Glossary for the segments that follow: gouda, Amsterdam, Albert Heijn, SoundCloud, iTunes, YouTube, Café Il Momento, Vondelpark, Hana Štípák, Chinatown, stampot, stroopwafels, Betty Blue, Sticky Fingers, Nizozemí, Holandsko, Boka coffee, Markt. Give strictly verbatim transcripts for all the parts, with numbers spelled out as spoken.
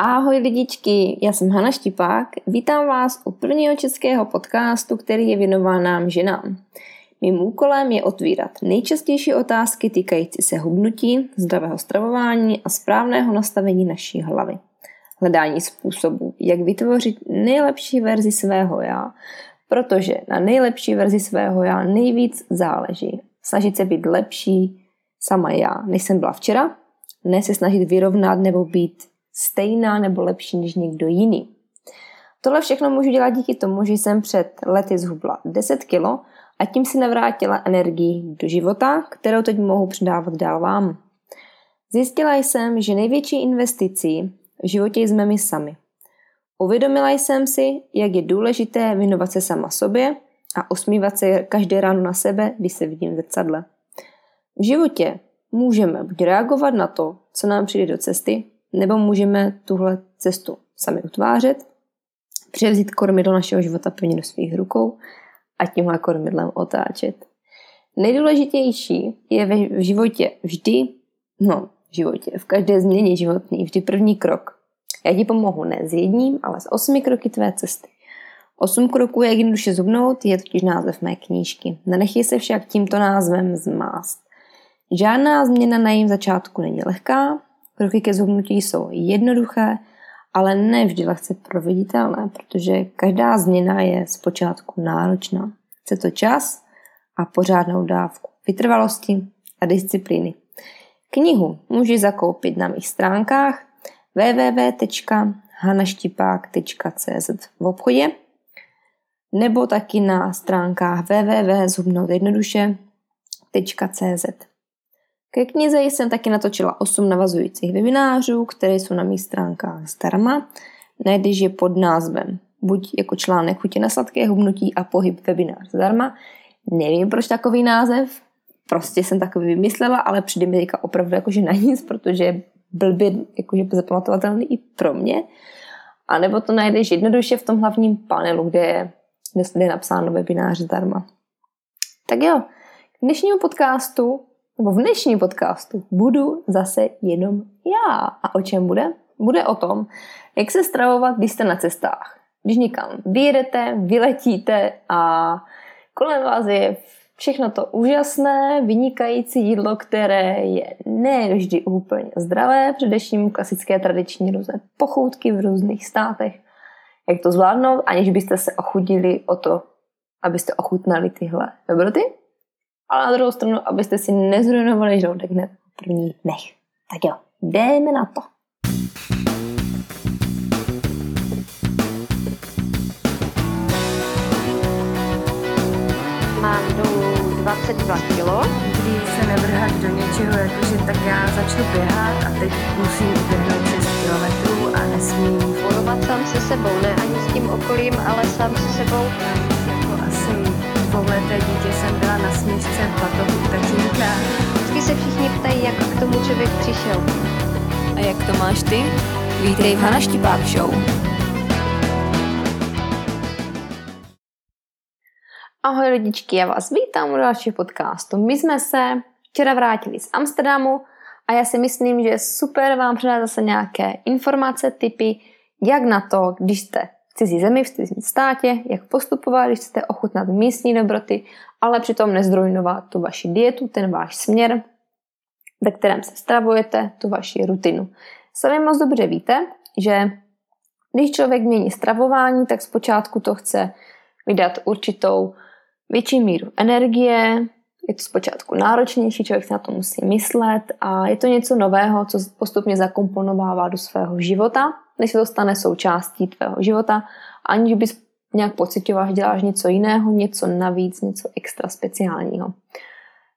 Ahoj lidičky, já jsem Hana Štípák, vítám vás u prvního českého podcastu, který je věnován nám ženám. Mým úkolem je otvírat nejčastější otázky týkající se hubnutí, zdravého stravování a správného nastavení naší hlavy. Hledání způsobů, jak vytvořit nejlepší verzi svého já, protože na nejlepší verzi svého já nejvíc záleží. Snažit se být lepší sama já, než jsem byla včera, ne se snažit vyrovnat nebo být stejná nebo lepší než někdo jiný. Tohle všechno můžu dělat díky tomu, že jsem před lety zhubla deset kilo a tím si navrátila energii do života, kterou teď mohu předávat dál vám. Zjistila jsem, že největší investicí v životě jsme my sami. Uvědomila jsem si, jak je důležité věnovat se sama sobě a usmívat se každé ráno na sebe, když se vidím v zrcadle. V životě můžeme buď reagovat na to, co nám přijde do cesty, nebo můžeme tuhle cestu sami utvářet, převzít kormidlo našeho života pevně do svých rukou a tímhle kormidlem otáčet. Nejdůležitější je v životě vždy, no v životě, v každé změně životní, vždy první krok. Já ti pomohu ne s jedním, ale s osmi kroky tvé cesty. Osm kroků, jak jednoduše zhubnout, je totiž název mé knížky. Nenechej se však tímto názvem zmást. Žádná změna na jejím začátku není lehká, kroky ke zhubnutí jsou jednoduché, ale ne vždy lehce proveditelné, protože každá změna je zpočátku náročná. Chce to čas a pořádnou dávku vytrvalosti a disciplíny. Knihu můžeš zakoupit na mých stránkách w w w tečka hana štípák tečka c z v obchodě nebo taky na stránkách w w w tečka zhubnout jednoduše tečka c z. Ke knize jsem taky natočila osm navazujících webinářů, které jsou na mých stránkách zdarma. Najdeš je pod názvem buď jako článek chutě na sladké hubnutí a pohyb webinář zdarma. Nevím, proč takový název, prostě jsem takový vymyslela, ale přijde mi teďka opravdu jakože na nic, protože je blbě jakože zapamatovatelný i pro mě. A nebo to najdeš jednoduše v tom hlavním panelu, kde je, kde je napsáno webinář zdarma. Tak jo, k dnešnímu podcastu nebo v dnešním podcastu budu zase jenom já. A o čem bude? Bude o tom, jak se stravovat, když jste na cestách. Když někam vyjedete, vyletíte a kolem vás je všechno to úžasné, vynikající jídlo, které je ne vždy úplně zdravé, především klasické tradiční různé pochoutky v různých státech. Jak to zvládnout, aniž byste se ochudili o to, abyste ochutnali tyhle dobroty? Ale na druhou stranu, abyste si nezrujnovali žaludek hned v prvních dnech. Tak jo, jdeme na to. Mám dolů dvacet dva kilo, když se nevrhat do něčeho, jakože tak já začnu běhat a teď musím uběhnout šest kilometrů a nesmím forovat sám se sebou, ne ani s tím okolím, ale sám se sebou. Jako asi dvouleté dítě jsem byla na směšce v batohu tatínka. Vždycky se všichni ptají, jak k tomu člověk přišel. A jak to máš ty? Vítej v Hana Štípák Show. Ahoj lidičky, já vás vítám u dalšího podcastu. My jsme se včera vrátili z Amsterdamu a já si myslím, že je super vám předat zase nějaké informace, tipy, jak na to, když jste v cizí zemi, v cizím státě, jak postupovat, když chcete ochutnat místní dobroty, ale přitom nezrujnovat tu vaši dietu, ten váš směr, ve kterém se stravujete, tu vaši rutinu. Sami moc dobře víte, že když člověk mění stravování, tak zpočátku to chce vydat určitou větší míru energie, je to zpočátku náročnější, člověk se na to musí myslet a je to něco nového, co postupně zakomponovává do svého života, než se to stane součástí tvého života, aniž bys nějak pocitoval, že děláš něco jiného, něco navíc, něco extra speciálního.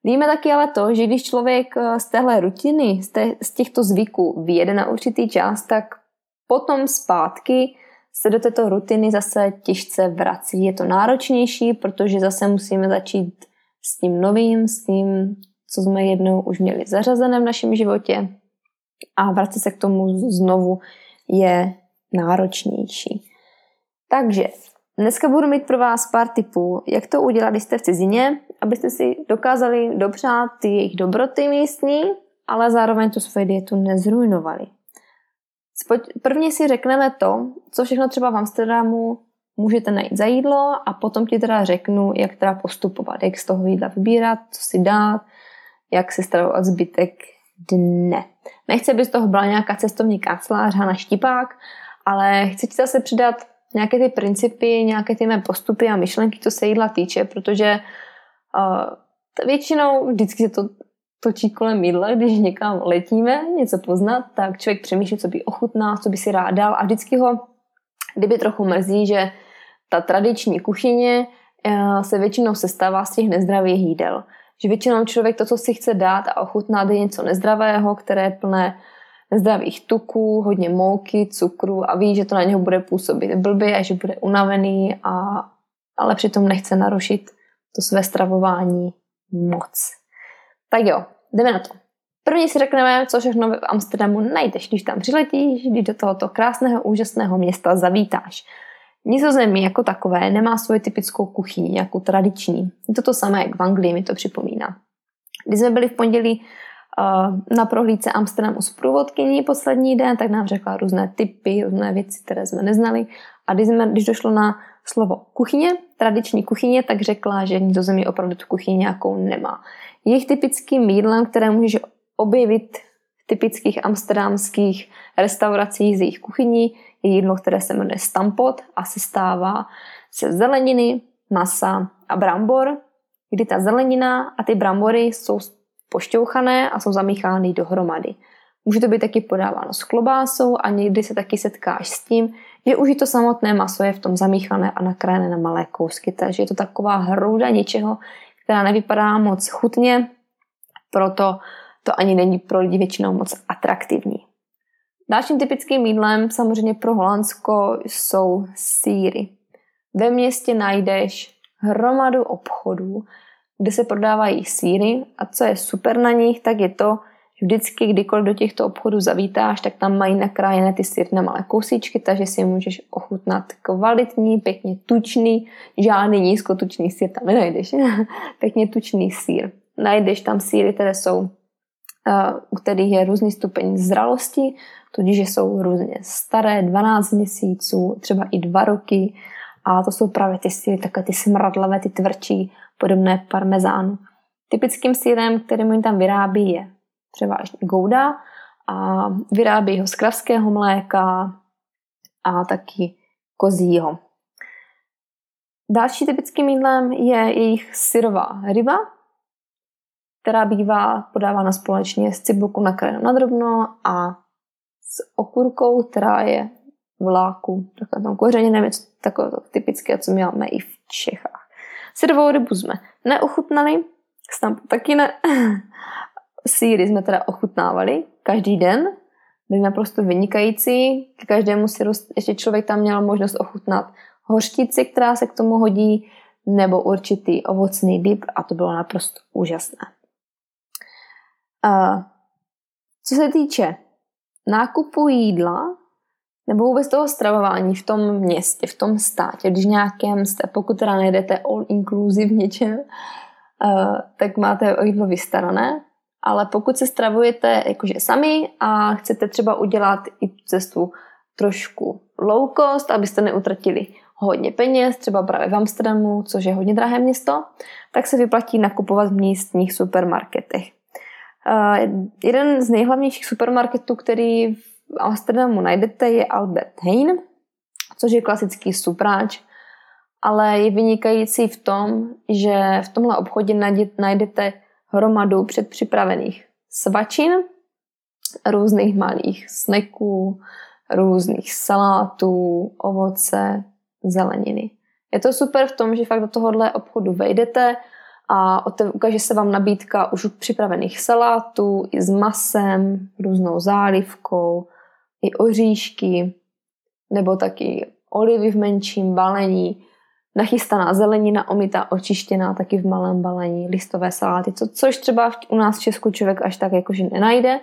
Víme taky ale to, že když člověk z téhle rutiny, z těchto zvyků vyjede na určitý čas, tak potom zpátky se do této rutiny zase těžce vrací. Je to náročnější, protože zase musíme začít s tím novým, s tím, co jsme jednou už měli zařazené v našem životě a vracet se k tomu znovu je náročnější. Takže dneska budu mít pro vás pár tipů, jak to udělat, když jste v cizině, abyste si dokázali dopřát ty jejich dobroty místní, ale zároveň tu svoji dietu nezrujnovali. Prvně si řekneme to, co všechno třeba v Amsterdamu můžete najít za jídlo a potom ti teda řeknu, jak teda postupovat, jak z toho jídla vybírat, co si dát, jak si stravovat zbytek dne. Nechci, aby z toho byla nějaká cestovní kancelář Hana Štípák, ale chci ti zase přidat nějaké ty principy, nějaké ty mé postupy a myšlenky, co se jídla týče, protože uh, většinou vždycky se to točí kolem jídla, když někam letíme něco poznat, tak člověk přemýšlí, co by ochutná, co by si rád dal a vždycky ho, kdyby trochu mrzí, že ta tradiční kuchyně se většinou sestává z těch nezdravých jídel. Že většinou člověk to, co si chce dát a ochutnat, je něco nezdravého, které je plné nezdravých tuků, hodně mouky, cukru a ví, že to na něho bude působit blbě a že bude unavený, a, ale přitom nechce narušit to své stravování moc. Tak jo, jdeme na to. První si řekneme, co všechno v Amsterdamu najdeš, když tam přiletíš, když do tohoto krásného, úžasného města zavítáš. Nizozemí jako takové nemá svoji typickou kuchyni, nějakou tradiční. Je to to samé, jak v Anglii, mi to připomíná. Když jsme byli v pondělí uh, na prohlídce Amsterdamu s průvodkyní poslední den, tak nám řekla různé typy, různé věci, které jsme neznali. A když, jsme, když došlo na slovo kuchyně, tradiční kuchyně, tak řekla, že Nizozemí opravdu tu kuchyni nějakou nemá. Jejich typickým jídlem, které můžeš objevit v typických amsterdamských restauracích z jejich kuchyní, je jídlo, které se jmenuje stampot a sestává se zeleniny, masa a brambor, kdy ta zelenina a ty brambory jsou pošťouchané a jsou zamíchány dohromady. Může to být taky podáváno s klobásou a někdy se taky setkáš s tím, že už i to samotné maso je v tom zamíchané a nakrájené na malé kousky, takže je to taková hrouda něčeho, která nevypadá moc chutně, proto to ani není pro lidi většinou moc atraktivní. Dalším typickým jídlem samozřejmě pro Holandsko jsou sýry. Ve městě najdeš hromadu obchodů, kde se prodávají sýry, a co je super na nich, tak je to, že vždycky, kdykoliv do těchto obchodů zavítáš, tak tam mají nakrájené ty sýry na malé kousíčky, takže si můžeš ochutnat kvalitní, pěkně tučný, žádný nízkotučný sýr tam nenajdeš, pěkně tučný sýr. Najdeš tam sýry, které jsou u kterých je různý stupeň zralosti, tudíž jsou různě staré, dvanáct měsíců, třeba i dva roky, a to jsou právě ty sýry, takové ty smradlavé, ty tvrdší, podobné parmezánu. Typickým sýrem, který oni tam vyrábí, je třeba gouda a vyrábí ho z kravského mléka a taky kozího. Další typickým jídlem je jejich syrová ryba, která bývá podávána společně s cibulkou nakrájenou na drobno a s okurkou, která je v láku, takhle tam kořeněné, něco takového typické, co máme i v Čechách. Syrovou rybu jsme neochutnali, stampu taky ne. Sýry jsme teda ochutnávali každý den, byli naprosto vynikající. K každému syru ještě člověk tam měl možnost ochutnat hořčici, která se k tomu hodí, nebo určitý ovocný dip, a to bylo naprosto úžasné. Uh, co se týče nákupu jídla nebo vůbec toho stravování v tom městě, v tom státě, když nějakém jste, pokud teda nejdete all inclusive něčem, uh, tak máte o jídlo vystarané, ale pokud se stravujete jakože sami a chcete třeba udělat i tu cestu trošku low cost, abyste neutratili hodně peněz, třeba právě v Amsterdamu, což je hodně drahé město, tak se vyplatí nakupovat v místních supermarketech. Uh, jeden z nejhlavnějších supermarketů, který v Amsterdamu najdete, je Albert Heijn, což je klasický supráč, ale je vynikající v tom, že v tomhle obchodě najdete hromadu předpřipravených svačin, různých malých snacků, různých salátů, ovoce, zeleniny. Je to super v tom, že fakt do tohohle obchodu vejdete a ukáže se vám nabídka už připravených salátů, i s masem, různou zálivkou, i oříšky, nebo taky olivy v menším balení, nachystaná zelenina, omytá, očištěná, taky v malém balení, listové saláty, co, což třeba u nás v Česku člověk až tak jakože nenajde.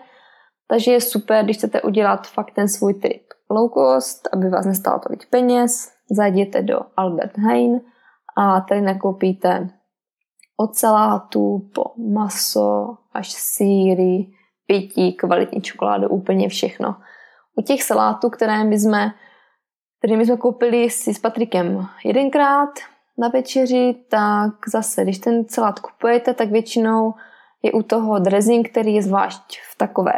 Takže je super, když chcete udělat fakt ten svůj trip low cost, aby vás nestálo tolik peněz, zajděte do Albert Heijn a tady nakoupíte od salátů po maso až sýry, pití, kvalitní čokoládu, úplně všechno. u těch salátů, které my jsme, které my jsme koupili si s Patrikem jedenkrát na večeři, tak zase, když ten salát kupujete, tak většinou je u toho dressing, který je zvlášť v takové,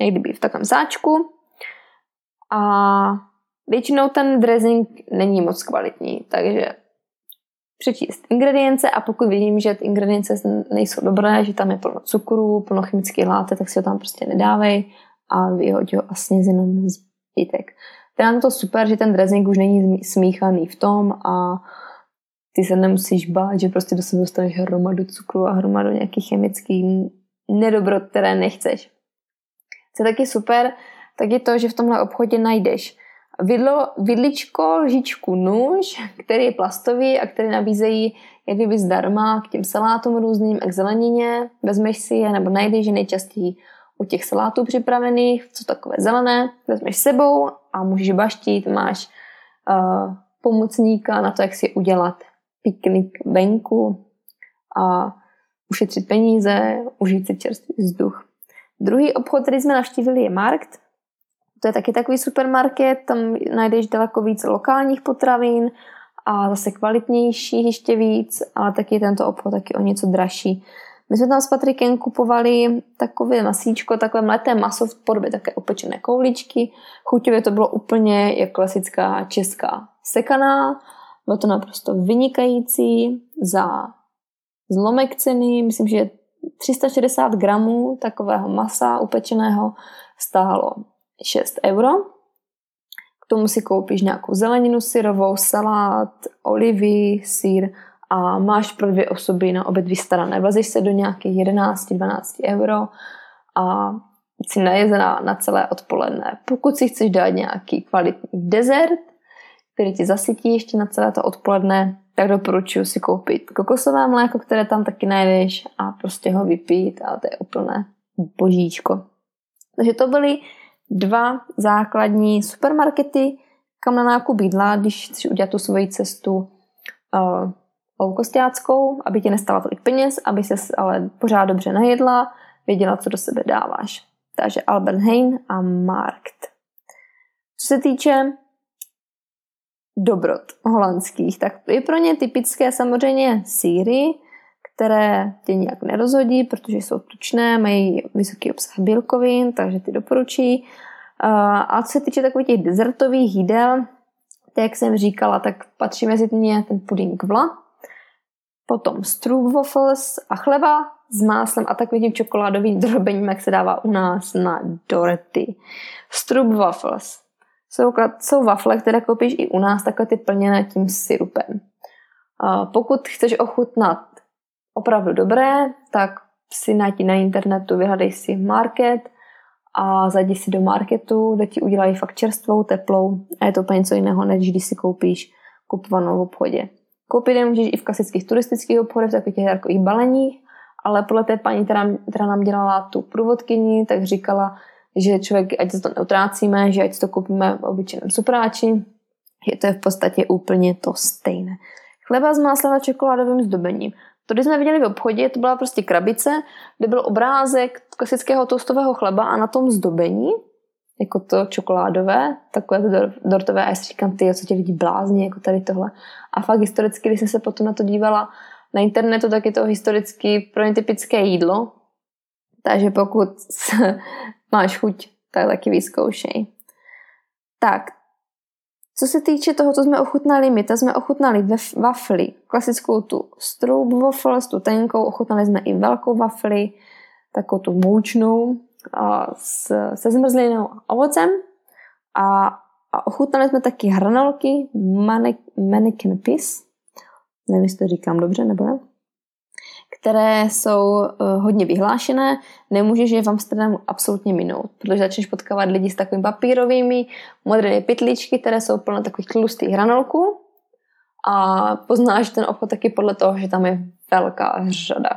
jak kdyby v takovém sáčku. A většinou ten dressing není moc kvalitní, takže přečíst ingredience, a pokud vidím, že ty ingredience nejsou dobré, že tam je plno cukru, plno chemických látek, tak si ho tam prostě nedávej a vyhoď ho a sněz jenom zbytek. To je to super, že ten dressing už není smíchaný v tom a ty se nemusíš bát, že prostě do sebe dostaneš hromadu cukru a hromadu nějakých chemických nedobrot, které nechceš. Co je taky super, tak je to, že v tomhle obchodě najdeš vidlo, vidličko, lžičku, nůž, který je plastový a který nabízejí jak kdyby zdarma k těm salátům různým a k zelenině. Vezmeš si je, nebo najdeš, že nejčastěji u těch salátů připravených, co takové zelené, vezmeš sebou a můžeš baštit, máš uh, pomocníka na to, jak si udělat piknik venku a ušetřit peníze, užít si čerstvý vzduch. Druhý obchod, který jsme navštívili, je Markt. To je taky takový supermarket, tam najdeš daleko víc lokálních potravin a zase kvalitnějších ještě víc, ale taky tento obchod taky o něco dražší. My jsme tam s Patrikem kupovali takové masíčko, takové mleté maso v podobě také opečené kouličky. Chuťově to bylo úplně jak klasická česká sekaná. Bylo to naprosto vynikající za zlomek ceny. Myslím, že tři sta šedesát gramů takového masa upečeného stálo šest euro. K tomu si koupíš nějakou zeleninu syrovou, salát, olivy, sýr a máš pro dvě osoby na obě dvě strany. Vlezeš se do nějakých jedenáct až dvanáct euro a jsi najezená na celé odpoledne. Pokud si chceš dát nějaký kvalitní dezert, který ti zasytí ještě na celé to odpoledne, tak doporučuji si koupit kokosové mléko, které tam taky najdeš, a prostě ho vypít, a to je úplné božíčko. Takže to byly dva základní supermarkety, kam na nákup jídla, když chceš udělat tu svoji cestu uh, loukostáckou, aby ti nestala tolik peněz, aby ses ale pořád dobře najedla, věděla, co do sebe dáváš. Takže Albert Heijn a Markt. Co se týče dobrot holandských, tak je pro ně typické samozřejmě sýry, které tě nijak nerozhodí, protože jsou tučné, mají vysoký obsah bílkovin, takže ty doporučí. A co se týče takových těch desertových jídel, tak jak jsem říkala, tak patří mezi mě ten puding vla, potom stroopwafels a chleba s máslem a takovým čokoládovým drobením, jak se dává u nás na dorty. Stroopwafels Jsou, jsou wafle, které koupíš i u nás, takhle ty plněné tím syrupem. Pokud chceš ochutnat opravdu dobré, tak si najdi na internetu, vyhledej si market a zajdi si do marketu, kde ti udělají fakt čerstvou, teplou, a je to úplně něco jiného, než když si koupíš kupovanou v obchodě. Koupit je můžeš i v klasických turistických obchodech, v takových těch dárkových baleních, ale podle té paní, která, která nám dělala tu průvodkyni, tak říkala, že člověk, ať se to neutrácíme, že ať to koupíme v obyčejném supráči, že to je v podstatě úplně to stejné. Chleba s máslem a čokoládovým zdobením. To, když jsme viděli v obchodě, to byla prostě krabice, kde byl obrázek klasického toastového chleba a na tom zdobení, jako to čokoládové, takové to dortové, a já si říkám, ty, co tě lidi blázni, jako tady tohle. A fakt historicky, když jsem se potom na to dívala na internetu, tak je to historicky pro ně typické jídlo. Takže pokud se máš chuť, tak taky vyzkoušej. Tak, co se týče toho, co jsme ochutnali my, tak jsme ochutnali wafli, klasickou tu stroopwafels, tu tenkou, ochutnali jsme i velkou wafli, takovou tu moučnou se zmrzlinou a ovocem, a, a ochutnali jsme taky hranolky, mannequin pies, nevím, jestli to říkám dobře, nebo ne, které jsou hodně vyhlášené, nemůžeš je v Amsterdamu absolutně minout, protože začneš potkávat lidi s takovými papírovými modrými pytličky, které jsou plné takových tlustých hranolků, a poznáš ten obchod taky podle toho, že tam je velká řada.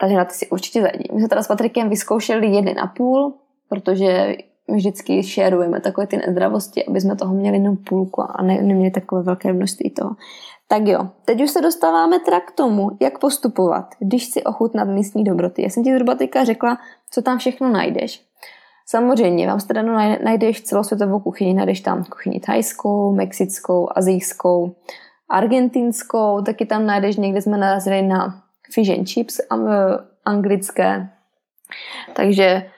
Takže na ty si určitě zajdi. My jsme teda s Patrikem vyzkoušeli jedny na půl, protože my vždycky šerujeme takové ty nezdravosti, aby jsme toho měli jenom půlku a ne, neměli takové velké množství toho. Tak jo, teď už se dostáváme teda k tomu, jak postupovat, když si ochutnat místní dobroty. Já jsem ti zhruba teďka řekla, co tam všechno najdeš. Samozřejmě v Amsterdamu najdeš celosvětovou kuchyni, najdeš tam kuchyni thajskou, mexickou, asijskou, argentinskou, taky tam najdeš, někde jsme narazili na fish and chips anglické, takže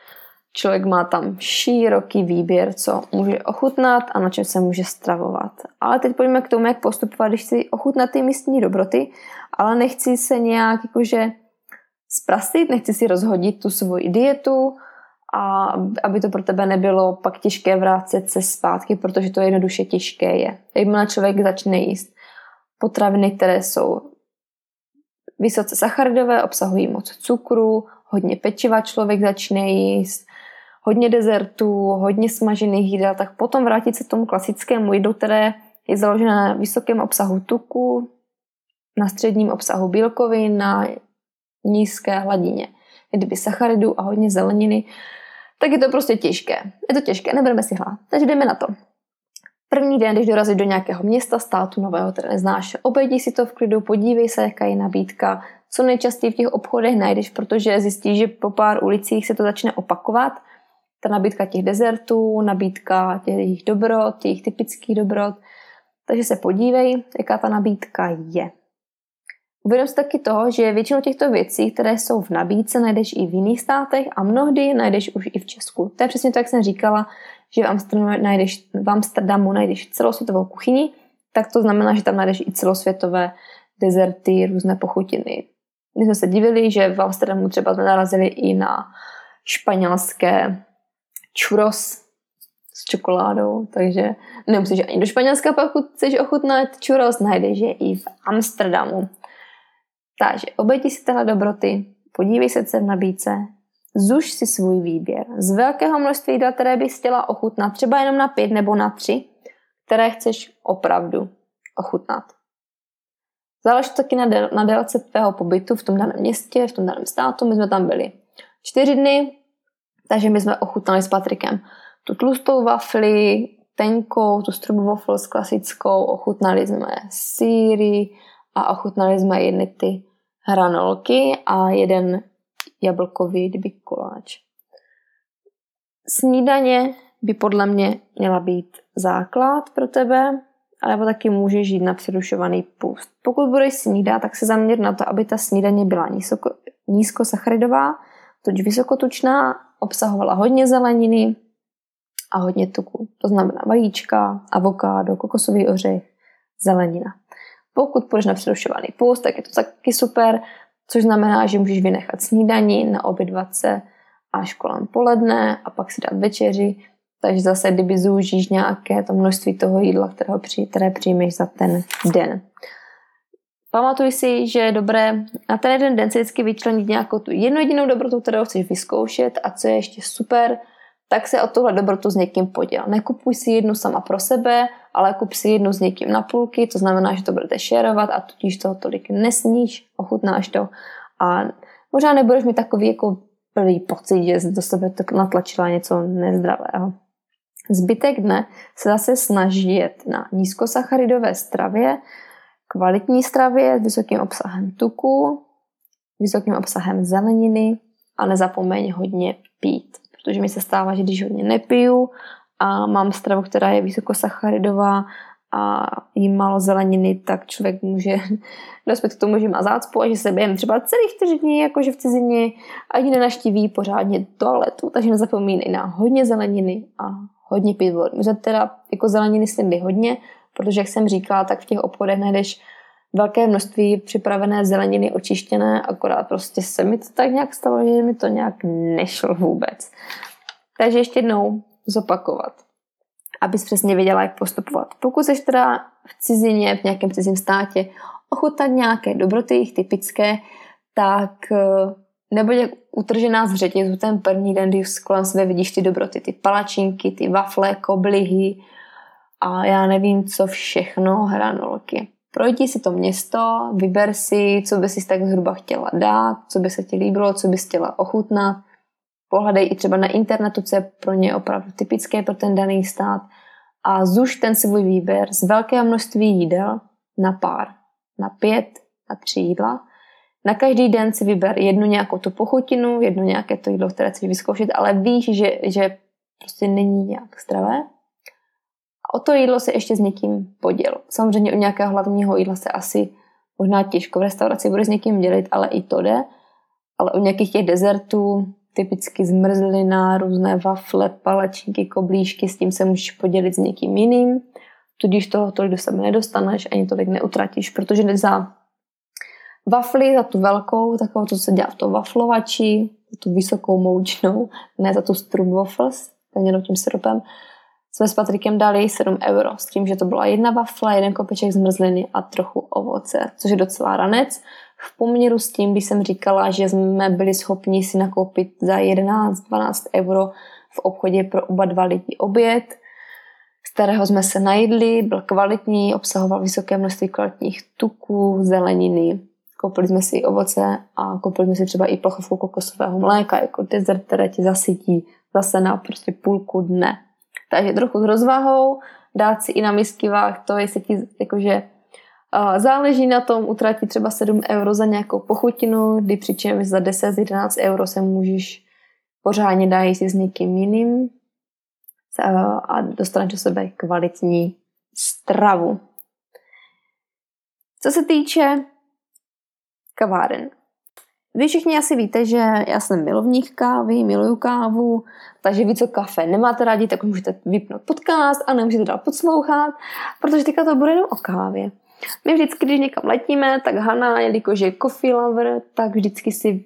člověk má tam široký výběr, co může ochutnat a na čem se může stravovat. Ale teď pojďme k tomu, jak postupovat, když chci ochutnat ty místní dobroty, ale nechci se nějak jakože zprastit, nechci si rozhodit tu svoji dietu, a aby to pro tebe nebylo pak těžké vrátit se zpátky, protože to jednoduše těžké je. Jakmile člověk začne jíst potraviny, které jsou vysoce sacharidové, obsahují moc cukru, hodně pečiva člověk začne jíst, hodně dezertů, hodně smažených jídel, tak potom vrátit se tomu klasickému jídlu, které je založené na vysokém obsahu tuku, na středním obsahu bílkovin, na nízké hladině kdyby sacharidů a hodně zeleniny, tak je to prostě těžké. Je to těžké, nebudeme si hlát. Takže jdeme na to. První den, když dorazíš do nějakého města, státu nového, které neznáš, obejdi si to v klidu, podívej se, jaká je nabídka, co nejčastěji v těch obchodech najdeš, protože zjistíš, že po pár ulicích se to začne opakovat. Ta nabídka těch dezertů, nabídka těch dobrot, těch typických dobrot. Takže se podívej, jaká ta nabídka je. Uvědom si taky toho, že většinu těchto věcí, které jsou v nabídce, najdeš i v jiných státech a mnohdy najdeš už i v Česku. To je přesně to, jak jsem říkala, že v Amsterdamu najdeš, v Amsterdamu najdeš celosvětovou kuchyni, tak to znamená, že tam najdeš i celosvětové dezerty, různé pochutiny. My jsme se divili, že v Amsterdamu třeba jsme narazili i na španělské churros s čokoládou, takže nemusíš ani do Španělska, pokud chceš ochutnat churros, najdeš je i v Amsterdamu. Takže obejdi si tyhle dobroty, podívej se, co je v nabídce, zuž si svůj výběr. Z velkého množství jídla, které bys chtěla ochutnat, třeba jenom na pět nebo na tři, které chceš opravdu ochutnat. Záleží taky na, del- na délce tvého pobytu v tom daném městě, v tom daném státu. My jsme tam byli čtyři dny, takže my jsme ochutnali s Patrikem tu tlustou wafli, tenkou, tu stroopwafels klasickou, ochutnali jsme sýry, a ochutnali jsme jedny ty hranolky a jeden jablkový kdyby koláč. Snídaně by podle mě měla být základ pro tebe, alebo taky můžeš jít na přerušovaný půst. Pokud budeš snídat, tak se zaměř na to, aby ta snídaně byla nízko, nízkosacharidová, totiž vysokotučná, obsahovala hodně zeleniny a hodně tuku. To znamená vajíčka, avokádo, kokosový ořech, zelenina. Pokud půjdeš na přerušovaný půst, tak je to taky super, což znamená, že můžeš vynechat snídani na obědvace až kolem poledne a pak si dát večeři. Takže zase, kdyby zúžíš nějaké to množství toho jídla, kterého při, které přijmeš za ten den. Pamatuj si, že je dobré na ten jeden den si vždycky vyčlenit nějakou tu jednu jedinou dobrotu, kterou chceš vyzkoušet a co je ještě super, tak se o tuhle dobrotu s někým poděl. Nekupuj si jednu sama pro sebe, ale kup si jednu s někým na půlky, to znamená, že to budete šerovat a tudíž toho tolik nesníš, ochutnáš to a možná nebudeš mít takový jako plný pocit, že do sebe to natlačila něco nezdravého. Zbytek dne se zase snaží jet na nízkosacharidové stravě, kvalitní stravě s vysokým obsahem tuku, vysokým obsahem zeleniny a nezapomeň hodně pít. Protože mi se stává, že když hodně nepiju a mám stravu, která je vysokosacharidová a jím málo zeleniny, tak člověk může dospět k tomu, že má zácpu a že se během třeba celých čtyři dní, jakože v cizině, ani nenaštíví pořádně toaletu, takže nezapomínej na hodně zeleniny a hodně pít vodu. My jsme teda jako zeleniny snědli hodně, protože jak jsem říkala, tak v těch obchodech najdeš velké množství připravené zeleniny očištěné, akorát prostě se mi to tak nějak stalo, že mi to nějak nešlo vůbec. Takže ještě jednou zopakovat, abys přesně věděla, jak postupovat. Pokud jsi teda v cizině, v nějakém cizím státě, ochutnat nějaké dobroty, jich typické, tak nebuď jak utržená z řetězu ten první den, kdy kolem sebe vidíš ty dobroty, ty palačinky, ty wafle, koblihy a já nevím, co všechno, hranolky. Projdi si to město, vyber si, co by si tak zhruba chtěla dát, co by se ti líbilo, co bys chtěla ochutnat. Pohledej i třeba na internetu, co je pro ně opravdu typické pro ten daný stát. A zuž ten svůj výběr z velkého množství jídel na pár, na pět, na tři jídla. Na každý den si vyber jednu nějakou tu pochutinu, jednu nějaké to jídlo, které chceš vyzkoušet, ale víš, že, že prostě není nějak zdravé. A o to jídlo se ještě s někým poděl. Samozřejmě u nějakého hlavního jídla se asi možná těžko v restauraci bude s někým dělit, ale i to jde. Ale u nějakých těch dezertů, typicky zmrzlina, různé wafle, palačinky, koblížky, s tím se můžeš podělit s někým jiným. Tudíž toho tolik do sebe nedostaneš, ani tolik neutratíš, protože za wafli, za tu velkou, takovou, co se dělá v to waflovači, za tu vysokou moučnou, ne za tu stroopwafels, pevněnou tím syrupem, jsme s Patrikem dali sedm euro, s tím, že to byla jedna wafle, jeden kopeček zmrzliny a trochu ovoce, což je docela ranec. V poměru s tím, když jsem říkala, že jsme byli schopni si nakoupit za jedenáct dvanáct euro v obchodě pro oba dva lidi oběd, z kterého jsme se najedli, byl kvalitní, obsahoval vysoké množství kvalitních tuků, zeleniny. Koupili jsme si ovoce a koupili jsme si třeba i plochovku kokosového mléka jako dezert, které ti zasytí zase na prostě půlku dne. Takže trochu s rozvahou, dát si i na misky váh to, jestli ti jakože záleží na tom, utratit třeba sedm euro za nějakou pochutinu, kdy přičem za deset jedenáct euro se můžeš pořádně dát si s někým jiným a dostaneš do sebe kvalitní stravu. Co se týče kaváren. Vy všichni asi víte, že já jsem milovník kávy, miluju kávu, takže vy, co kafe nemáte rádi, tak můžete vypnout podcast a nemusíte dál poslouchat, protože teďka to bude jenom o kávě. My vždycky, když někam letíme, tak Hana, jelikož je coffee lover, tak vždycky si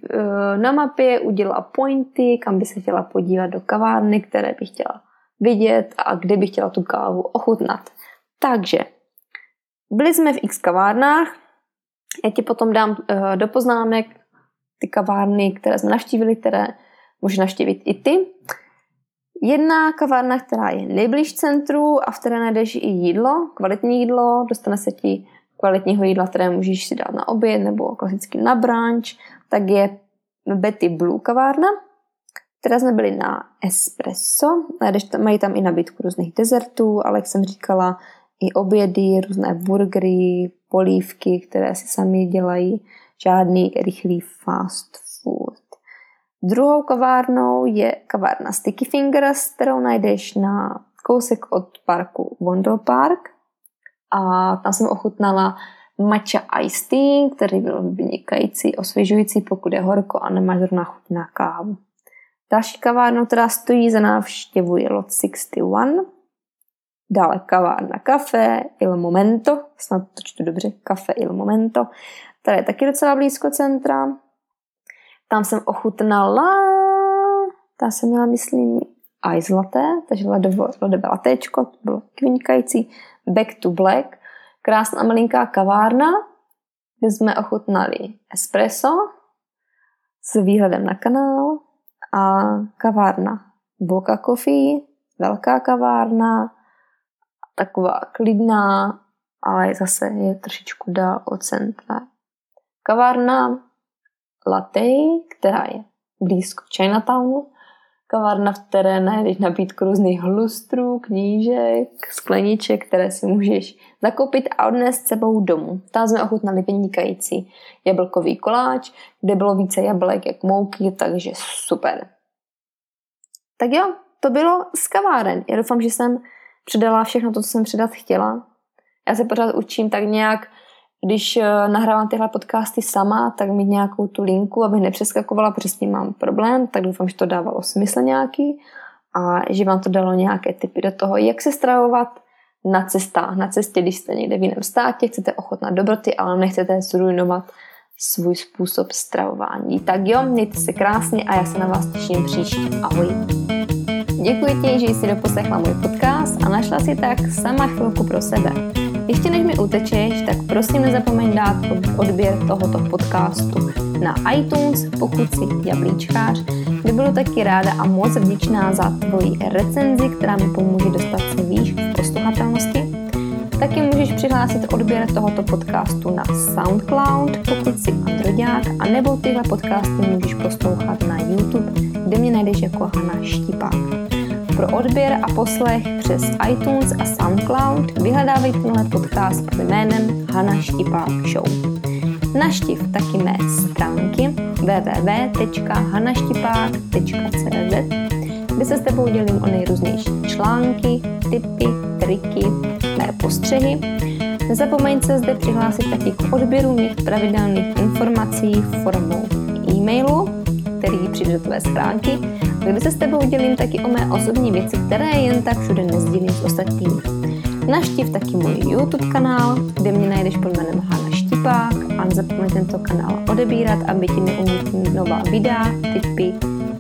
na mapě udělá pointy, kam by se chtěla podívat do kavárny, které by chtěla vidět a kde by chtěla tu kávu ochutnat. Takže byli jsme v X kavárnách, já ti potom dám do poznámek ty kavárny, které jsme navštívili, které můžeš navštívit i ty. Jedna kavárna, která je nejbliž centru a v které najdeš i jídlo, kvalitní jídlo, dostane se ti kvalitního jídla, které můžeš si dát na oběd nebo klasicky na brunch, tak je Betty Blue kavárna, která jsme byli na espresso, tam, mají tam i nabídku různých dezertů, ale jak jsem říkala, i obědy, různé burgery, polívky, které si sami dělají, žádný rychlý fast food. Druhou kavárnou je kavárna Sticky Fingers, kterou najdeš na kousek od parku Vondelpark. A tam jsem ochutnala matcha ice tea, který byl vynikající, osvěžující, pokud je horko a nemáš zrovna chuť na kávu. Další kavárnou, která stojí za návštěvu, je Lot šedesát jedna. Dále kavárna Café Il Momento, snad to čtu dobře, Café Il Momento, která je taky docela blízko centra. Tam jsem ochutnala, tam jsem měla, myslím, ice latte, takže ledové latéčko, to bylo vynikající. Back to Black, krásná malinká kavárna, kde jsme ochutnali espresso s výhledem na kanál a kavárna Boka coffee, velká kavárna, taková klidná, ale zase je trošičku dál od centra. Kavárna latte, která je blízko Chinatownu. Kavárna, v které najdeš nabídku různých lustrů, knížek, skleniček, které si můžeš zakoupit a odnést s sebou domů. Tam jsme ochutnali vynikající jablkový koláč, kde bylo více jablek jak mouky, takže super. Tak jo, to bylo z kaváren. Já doufám, že jsem předala všechno to, co jsem předat chtěla. Já se pořád učím tak nějak, když nahrávám tyhle podcasty sama, tak mít nějakou tu linku, abych nepřeskakovala, protože s tím mám problém, tak doufám, že to dávalo smysl nějaký a že vám to dalo nějaké tipy do toho, jak se stravovat na cestách. Na cestě, když jste někde v jiném státě, chcete ochutnat dobroty, ale nechcete zrujnovat svůj způsob stravování. Tak jo, mějte se krásně a já se na vás těším příště. Ahoj. Děkuji ti, že jsi doposlechla můj podcast a našla si tak sama chvilku pro sebe. Ještě než mi utečeš, tak prosím nezapomeň dát odběr tohoto podcastu na iTunes, pokud jsi jablíčkář, kde budu taky ráda a moc vděčná za tvoji recenzi, která mi pomůže dostat se výš v posluchatelnosti. Taky můžeš přihlásit odběr tohoto podcastu na SoundCloud, pokud jsi androďák, anebo tyhle podcasty můžeš poslouchat na YouTube, kde mě najdeš jako Hana Štípák. Pro odběr a poslech přes iTunes a SoundCloud vyhledávej tenhle podcast pod jménem Hana Štípák Show. Navštiv taky mé stránky w w w tečka hana štípák tečka c z, kde se s tebou dělím o nejrůznější články, tipy, triky, mé postřehy. Nezapomeň se zde přihlásit taky k odběru mých pravidelných informací formou e-mailu, který přijde do tvé schránky, kde se s tebou dělím taky o mé osobní věci, které jen tak všude nesdílím s ostatními. Navštiv taky můj YouTube kanál, kde mě najdeš pod jménem Hana Štípák, a nezapomeň tento kanál odebírat, aby ti neunikly nová videa, tipy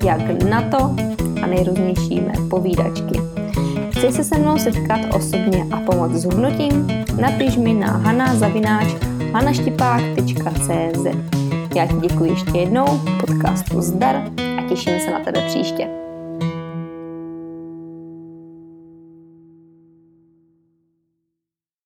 jak na to a nejrůznější mé povídačky. Chceš se se mnou setkat osobně a pomoct s hodnotím? Napiš mi na hana zavináč hana štípák tečka c z. Já ti děkuji ještě jednou, podcastu zdar a těším se na tebe příště.